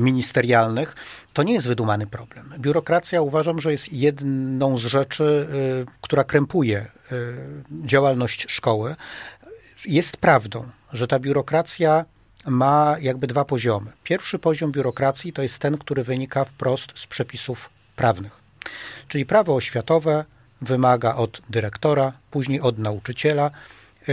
ministerialnych. To nie jest wydumany problem. Biurokracja, uważam, że jest jedną z rzeczy, która krępuje działalność szkoły. Jest prawdą, że ta biurokracja ma jakby dwa poziomy. Pierwszy poziom biurokracji to jest ten, który wynika wprost z przepisów prawnych. Czyli prawo oświatowe wymaga od dyrektora, później od nauczyciela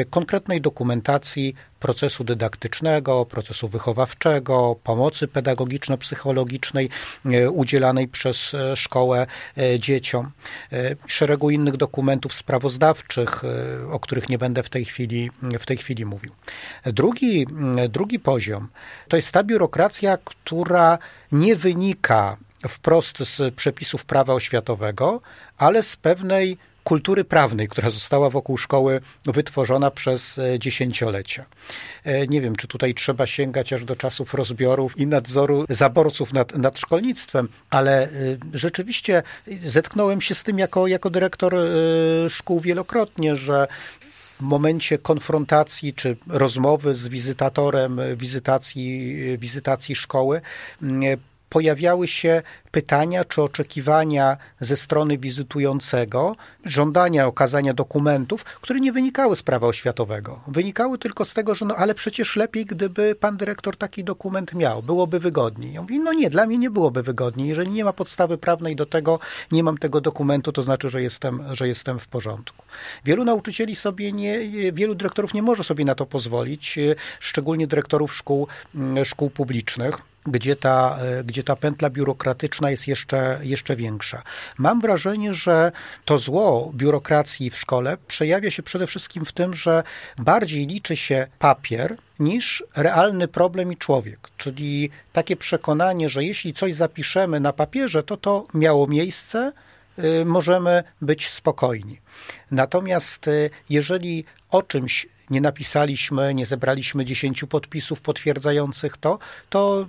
konkretnej dokumentacji procesu dydaktycznego, procesu wychowawczego, pomocy pedagogiczno-psychologicznej udzielanej przez szkołę dzieciom, szeregu innych dokumentów sprawozdawczych, o których nie będę w tej chwili mówił. Drugi poziom to jest ta biurokracja, która nie wynika wprost z przepisów prawa oświatowego, ale z pewnej kultury prawnej, która została wokół szkoły wytworzona przez dziesięciolecia. Nie wiem, czy tutaj trzeba sięgać aż do czasów rozbiorów i nadzoru zaborców nad szkolnictwem, ale rzeczywiście zetknąłem się z tym jako dyrektor szkół wielokrotnie, że w momencie konfrontacji czy rozmowy z wizytatorem, wizytacji szkoły, pojawiały się pytania czy oczekiwania ze strony wizytującego, żądania okazania dokumentów, które nie wynikały z prawa oświatowego. Wynikały tylko z tego, że no ale przecież lepiej, gdyby pan dyrektor taki dokument miał, byłoby wygodniej. Ja mówię, no nie, dla mnie nie byłoby wygodniej. Jeżeli nie ma podstawy prawnej do tego, nie mam tego dokumentu, to znaczy, że jestem w porządku. Wielu nauczycieli sobie wielu dyrektorów nie może sobie na to pozwolić, szczególnie dyrektorów szkół publicznych, gdzie ta pętla biurokratyczna jest jeszcze większa. Mam wrażenie, że to zło biurokracji w szkole przejawia się przede wszystkim w tym, że bardziej liczy się papier niż realny problem i człowiek. Czyli takie przekonanie, że jeśli coś zapiszemy na papierze, to miało miejsce, możemy być spokojni. Natomiast jeżeli o czymś nie napisaliśmy, nie zebraliśmy 10 podpisów potwierdzających to, to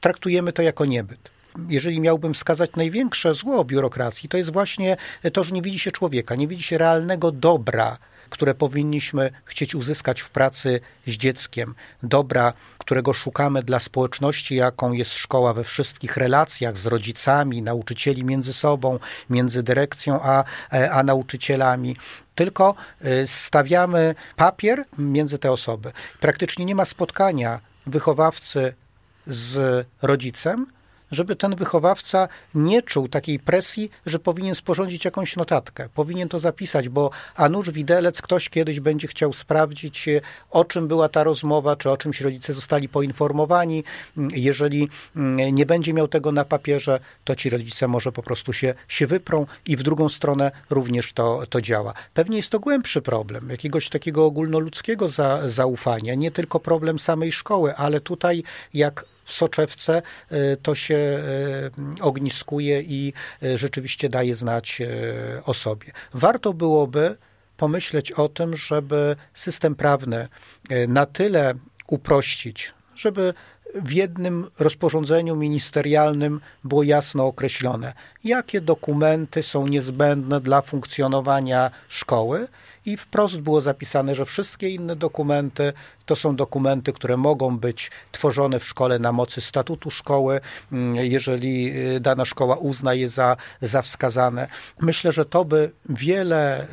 traktujemy to jako niebyt. Jeżeli miałbym wskazać największe zło biurokracji, to jest właśnie to, że nie widzi się człowieka, nie widzi się realnego dobra, które powinniśmy chcieć uzyskać w pracy z dzieckiem. Dobra, którego szukamy dla społeczności, jaką jest szkoła, we wszystkich relacjach z rodzicami, nauczycieli między sobą, między dyrekcją a nauczycielami. Tylko stawiamy papier między te osoby. Praktycznie nie ma spotkania wychowawcy z rodzicem, żeby ten wychowawca nie czuł takiej presji, że powinien sporządzić jakąś notatkę, powinien to zapisać, bo a nuż widelec, ktoś kiedyś będzie chciał sprawdzić, o czym była ta rozmowa, czy o czymś rodzice zostali poinformowani. Jeżeli nie będzie miał tego na papierze, to ci rodzice może po prostu się wyprą i w drugą stronę również to działa. Pewnie jest to głębszy problem, jakiegoś takiego ogólnoludzkiego zaufania, nie tylko problem samej szkoły, ale tutaj jak w soczewce to się ogniskuje i rzeczywiście daje znać o sobie. Warto byłoby pomyśleć o tym, żeby system prawny na tyle uprościć, żeby w jednym rozporządzeniu ministerialnym było jasno określone, jakie dokumenty są niezbędne dla funkcjonowania szkoły, i wprost było zapisane, że wszystkie inne dokumenty to są dokumenty, które mogą być tworzone w szkole na mocy statutu szkoły, jeżeli dana szkoła uzna je za wskazane. Myślę, że to by wiele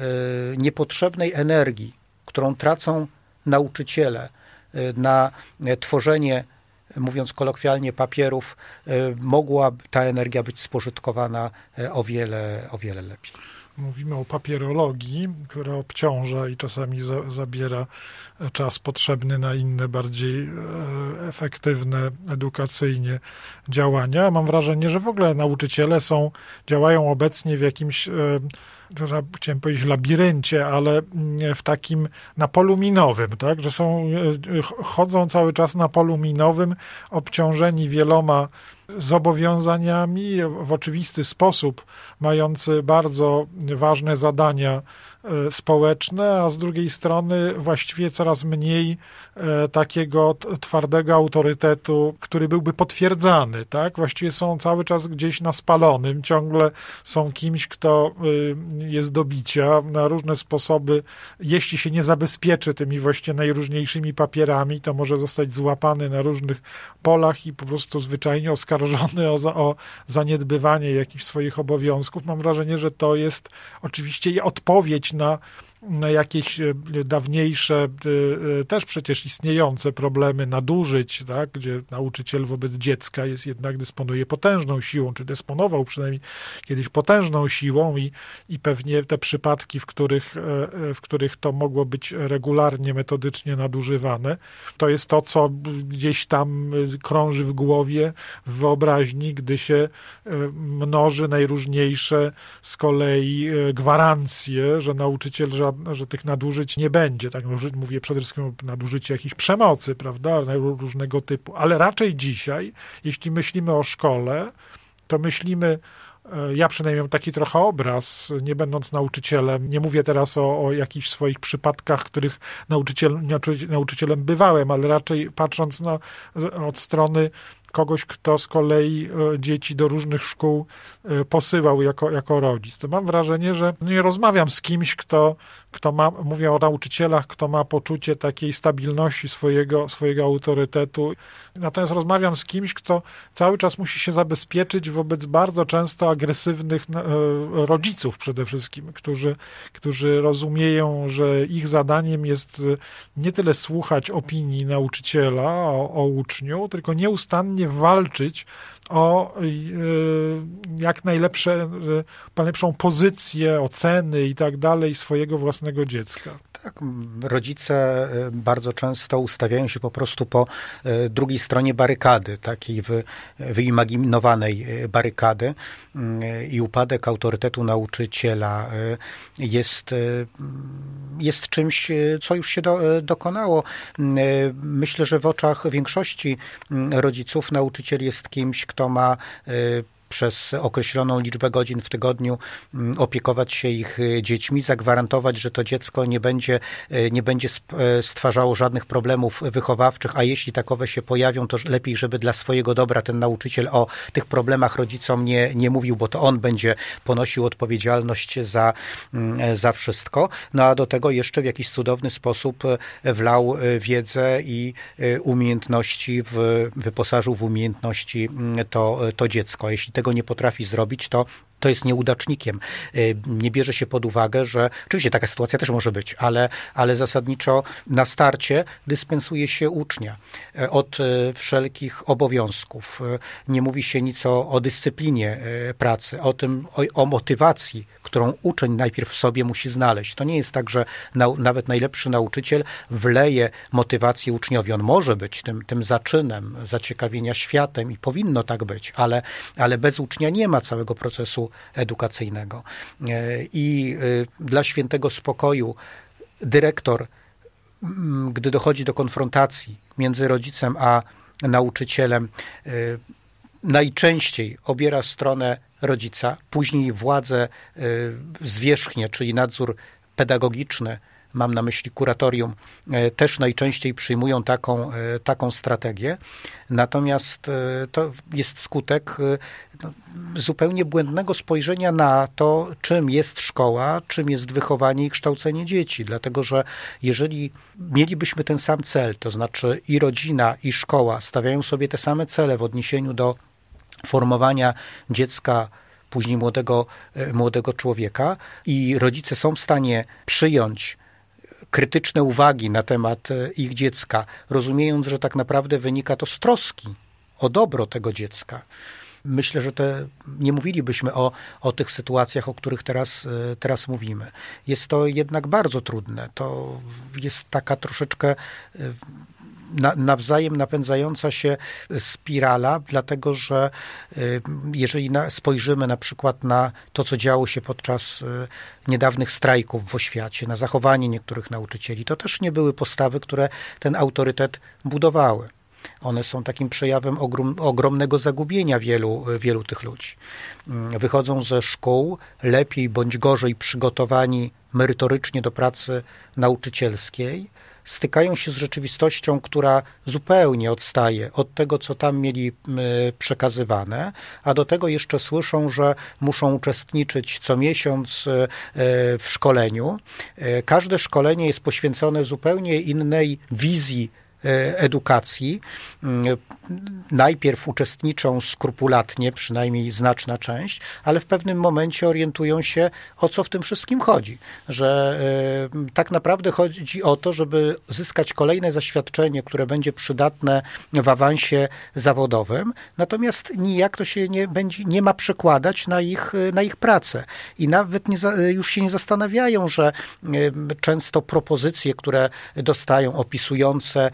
niepotrzebnej energii, którą tracą nauczyciele na tworzenie, mówiąc kolokwialnie, papierów, mogła ta energia być spożytkowana o wiele lepiej. Mówimy o papierologii, która obciąża i czasami zabiera czas potrzebny na inne, bardziej efektywne edukacyjnie działania. Mam wrażenie, że w ogóle nauczyciele działają obecnie w jakimś, chciałem powiedzieć labiryncie, ale w takim, na polu minowym, tak? Że chodzą cały czas na polu minowym, obciążeni wieloma zobowiązaniami w oczywisty sposób, mający bardzo ważne zadania społeczne, a z drugiej strony właściwie coraz mniej takiego twardego autorytetu, który byłby potwierdzany, tak? Właściwie są cały czas gdzieś na spalonym, ciągle są kimś, kto jest do bicia na różne sposoby. Jeśli się nie zabezpieczy tymi właśnie najróżniejszymi papierami, to może zostać złapany na różnych polach i po prostu zwyczajnie oskarżony o zaniedbywanie jakichś swoich obowiązków. Mam wrażenie, że to jest oczywiście odpowiedź na jakieś dawniejsze, też przecież istniejące problemy nadużyć, tak? Gdzie nauczyciel wobec dziecka jest jednak, dysponuje potężną siłą, czy dysponował przynajmniej kiedyś potężną siłą i pewnie te przypadki, w których to mogło być regularnie, metodycznie nadużywane, to jest to, co gdzieś tam krąży w głowie, w wyobraźni, gdy się mnoży najróżniejsze z kolei gwarancje, że nauczyciel, że tych nadużyć nie będzie. Tak, mówię przede wszystkim o nadużyciu jakiejś przemocy, prawda, różnego typu. Ale raczej dzisiaj, jeśli myślimy o szkole, to myślimy, ja przynajmniej mam taki trochę obraz, nie będąc nauczycielem, nie mówię teraz o jakichś swoich przypadkach, których nauczycielem bywałem, ale raczej patrząc od strony kogoś, kto z kolei dzieci do różnych szkół posyłał jako rodzic. To mam wrażenie, że nie rozmawiam z kimś, kto ma, mówię o nauczycielach, kto ma poczucie takiej stabilności swojego autorytetu. Natomiast rozmawiam z kimś, kto cały czas musi się zabezpieczyć wobec bardzo często agresywnych rodziców przede wszystkim, którzy rozumieją, że ich zadaniem jest nie tyle słuchać opinii nauczyciela o uczniu, tylko nieustannie walczyć o jak najlepszą pozycję, oceny i tak dalej swojego własnego dziecka. Tak, rodzice bardzo często ustawiają się po prostu po drugiej stronie barykady, takiej wyimaginowanej barykady i upadek autorytetu nauczyciela jest czymś, co już się dokonało. Myślę, że w oczach większości rodziców nauczyciel jest kimś, kto ma przez określoną liczbę godzin w tygodniu opiekować się ich dziećmi, zagwarantować, że to dziecko nie będzie stwarzało żadnych problemów wychowawczych, a jeśli takowe się pojawią, to lepiej, żeby dla swojego dobra ten nauczyciel o tych problemach rodzicom nie mówił, bo to on będzie ponosił odpowiedzialność za wszystko. No a do tego jeszcze w jakiś cudowny sposób wlał wiedzę i umiejętności, wyposażył w umiejętności to dziecko. Jeśli tego nie potrafi zrobić, to jest nieudacznikiem. Nie bierze się pod uwagę, że oczywiście taka sytuacja też może być, ale zasadniczo na starcie dyspensuje się ucznia od wszelkich obowiązków. Nie mówi się nic o dyscyplinie pracy, o tym, o motywacji, którą uczeń najpierw w sobie musi znaleźć. To nie jest tak, że nawet najlepszy nauczyciel wleje motywację uczniowi. On może być tym zaczynem zaciekawienia światem i powinno tak być, ale bez ucznia nie ma całego procesu edukacyjnego. I dla świętego spokoju dyrektor, gdy dochodzi do konfrontacji między rodzicem a nauczycielem, najczęściej obiera stronę rodzica, później władzę zwierzchnię, czyli nadzór pedagogiczny, mam na myśli kuratorium, też najczęściej przyjmują taką strategię. Natomiast to jest skutek zupełnie błędnego spojrzenia na to, czym jest szkoła, czym jest wychowanie i kształcenie dzieci. Dlatego, że jeżeli mielibyśmy ten sam cel, to znaczy i rodzina, i szkoła stawiają sobie te same cele w odniesieniu do formowania dziecka, później młodego człowieka, i rodzice są w stanie przyjąć krytyczne uwagi na temat ich dziecka, rozumiejąc, że tak naprawdę wynika to z troski o dobro tego dziecka. Myślę, że nie mówilibyśmy o tych sytuacjach, o których teraz mówimy. Jest to jednak bardzo trudne. To jest taka troszeczkę nawzajem napędzająca się spirala, dlatego że jeżeli spojrzymy na przykład na to, co działo się podczas niedawnych strajków w oświacie, na zachowanie niektórych nauczycieli, to też nie były postawy, które ten autorytet budowały. One są takim przejawem ogromnego zagubienia wielu tych ludzi. Wychodzą ze szkół lepiej bądź gorzej przygotowani merytorycznie do pracy nauczycielskiej, stykają się z rzeczywistością, która zupełnie odstaje od tego, co tam mieli przekazywane, a do tego jeszcze słyszą, że muszą uczestniczyć co miesiąc w szkoleniu. Każde szkolenie jest poświęcone zupełnie innej wizji edukacji. Najpierw uczestniczą skrupulatnie, przynajmniej znaczna część, ale w pewnym momencie orientują się, o co w tym wszystkim chodzi. Że tak naprawdę chodzi o to, żeby zyskać kolejne zaświadczenie, które będzie przydatne w awansie zawodowym, natomiast nijak to się nie ma przekładać na ich pracę. I nawet już się nie zastanawiają, że często propozycje, które dostają opisujące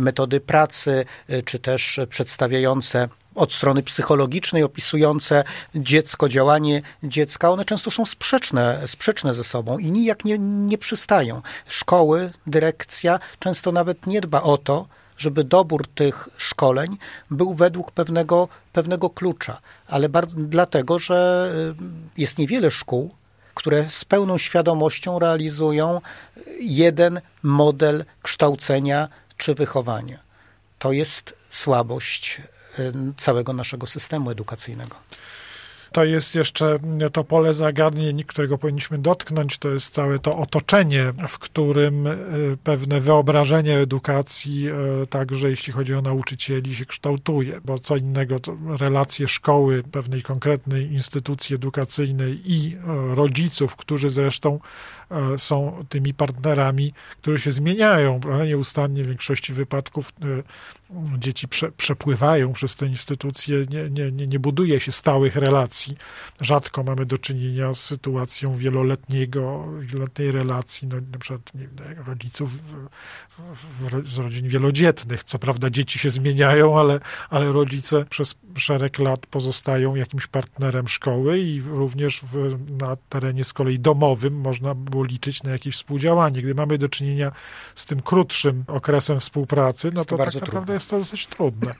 metody pracy, czy też przedstawiające od strony psychologicznej, opisujące dziecko, działanie dziecka, one często są sprzeczne ze sobą i nijak nie przystają. Szkoły, dyrekcja często nawet nie dba o to, żeby dobór tych szkoleń był według pewnego klucza, ale dlatego, że jest niewiele szkół, które z pełną świadomością realizują jeden model kształcenia czy wychowania. To jest słabość całego naszego systemu edukacyjnego. To jest jeszcze to pole zagadnień, którego powinniśmy dotknąć, to jest całe to otoczenie, w którym pewne wyobrażenie edukacji, także jeśli chodzi o nauczycieli, się kształtuje, bo co innego to relacje szkoły, pewnej konkretnej instytucji edukacyjnej i rodziców, którzy zresztą są tymi partnerami, którzy się zmieniają, nieustannie w większości wypadków dzieci przepływają przez te instytucje, nie buduje się stałych relacji. Rzadko mamy do czynienia z sytuacją wieloletniej relacji, no, na przykład rodziców z rodzin wielodzietnych. Co prawda dzieci się zmieniają, ale rodzice przez szereg lat pozostają jakimś partnerem szkoły i również na terenie z kolei domowym można było liczyć na jakieś współdziałanie. Gdy mamy do czynienia z tym krótszym okresem współpracy, no to tak naprawdę jest to dosyć trudne.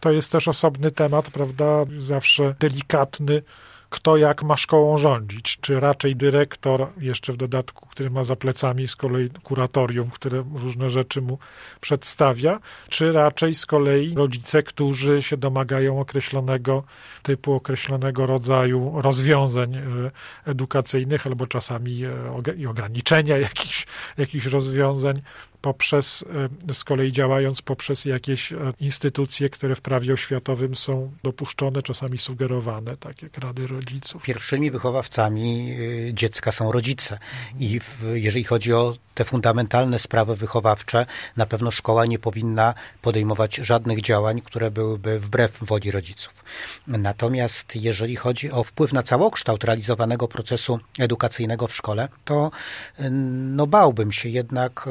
To jest też osobny temat, prawda, zawsze delikatny, kto jak ma szkołą rządzić, czy raczej dyrektor, jeszcze w dodatku, który ma za plecami z kolei kuratorium, które różne rzeczy mu przedstawia, czy raczej z kolei rodzice, którzy się domagają określonego typu, określonego rodzaju rozwiązań edukacyjnych, albo czasami i ograniczenia jakichś rozwiązań, z kolei działając poprzez jakieś instytucje, które w prawie oświatowym są dopuszczone, czasami sugerowane, tak jak rady rodziców. Pierwszymi wychowawcami dziecka są rodzice i jeżeli chodzi o te fundamentalne sprawy wychowawcze, na pewno szkoła nie powinna podejmować żadnych działań, które byłyby wbrew woli rodziców. Natomiast jeżeli chodzi o wpływ na całokształt realizowanego procesu edukacyjnego w szkole, to bałbym się jednak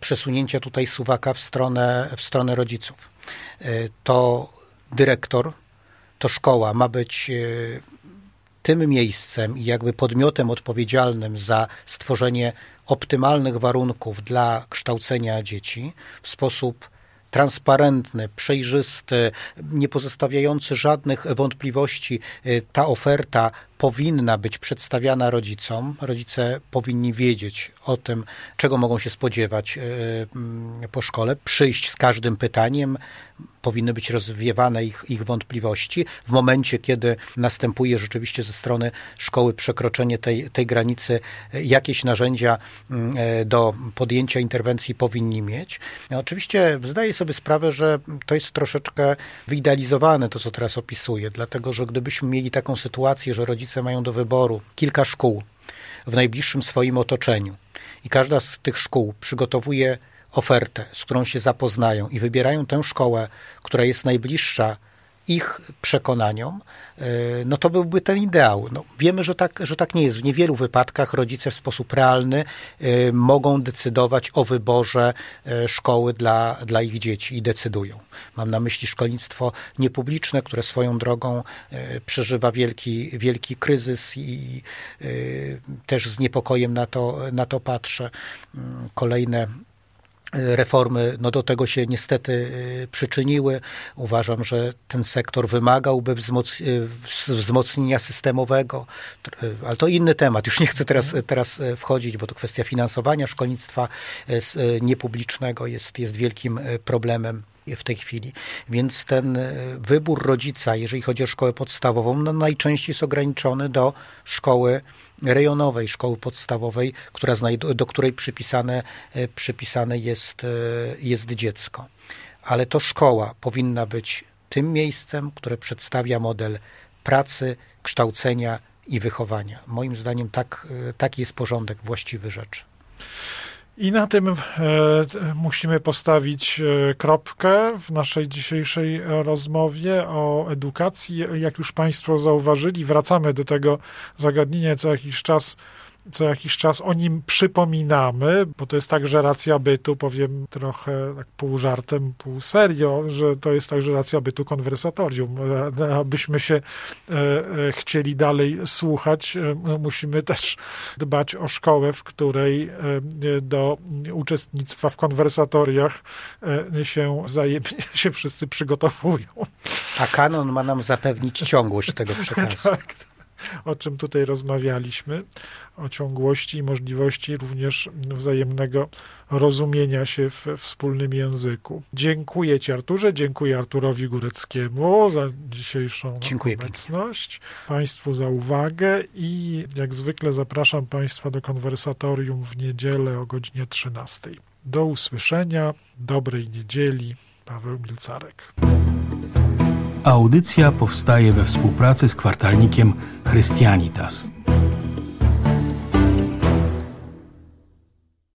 przesunięcia tutaj suwaka w stronę rodziców. To dyrektor, to szkoła ma być tym miejscem i jakby podmiotem odpowiedzialnym za stworzenie optymalnych warunków dla kształcenia dzieci w sposób transparentny, przejrzysty, nie pozostawiający żadnych wątpliwości. Ta oferta powinna być przedstawiana rodzicom. Rodzice powinni wiedzieć o tym, czego mogą się spodziewać po szkole, przyjść z każdym pytaniem, powinny być rozwiewane ich wątpliwości. W momencie, kiedy następuje rzeczywiście ze strony szkoły przekroczenie tej granicy, jakieś narzędzia do podjęcia interwencji powinni mieć. Oczywiście zdaję sobie sprawę, że to jest troszeczkę wyidealizowane, to co teraz opisuję, dlatego, że gdybyśmy mieli taką sytuację, że rodzice mają do wyboru kilka szkół w najbliższym swoim otoczeniu i każda z tych szkół przygotowuje ofertę, z którą się zapoznają i wybierają tę szkołę, która jest najbliższa ich przekonaniom, no to byłby ten ideał. No, wiemy, że tak nie jest. W niewielu wypadkach rodzice w sposób realny mogą decydować o wyborze szkoły dla ich dzieci i decydują. Mam na myśli szkolnictwo niepubliczne, które swoją drogą przeżywa wielki kryzys i też z niepokojem na to patrzę. Kolejne reformy no do tego się niestety przyczyniły. Uważam, że ten sektor wymagałby wzmocnienia systemowego, ale to inny temat. Już nie chcę teraz wchodzić, bo to kwestia finansowania szkolnictwa niepublicznego jest wielkim problemem w tej chwili. Więc ten wybór rodzica, jeżeli chodzi o szkołę podstawową, no najczęściej jest ograniczony do szkoły rejonowej, szkoły podstawowej, do której przypisane jest dziecko. Ale to szkoła powinna być tym miejscem, które przedstawia model pracy, kształcenia i wychowania. Moim zdaniem taki jest porządek właściwy rzeczy. I na tym musimy postawić kropkę w naszej dzisiejszej rozmowie o edukacji. Jak już Państwo zauważyli, wracamy do tego zagadnienia co jakiś czas o nim przypominamy, bo to jest także racja bytu, powiem trochę tak pół żartem, pół serio, że to jest także racja bytu konwersatorium. Abyśmy się chcieli dalej słuchać, musimy też dbać o szkołę, w której do uczestnictwa w konwersatoriach wzajemnie się wszyscy przygotowują. A kanon ma nam zapewnić ciągłość tego przekazu. Tak. O czym tutaj rozmawialiśmy, o ciągłości i możliwości również wzajemnego rozumienia się we wspólnym języku. Dziękuję Ci, Arturze, dziękuję Arturowi Góreckiemu za dzisiejszą obecność, Państwu za uwagę i jak zwykle zapraszam Państwa do konwersatorium w niedzielę o godzinie 13. Do usłyszenia, dobrej niedzieli, Paweł Milcarek. Audycja powstaje we współpracy z kwartalnikiem Christianitas.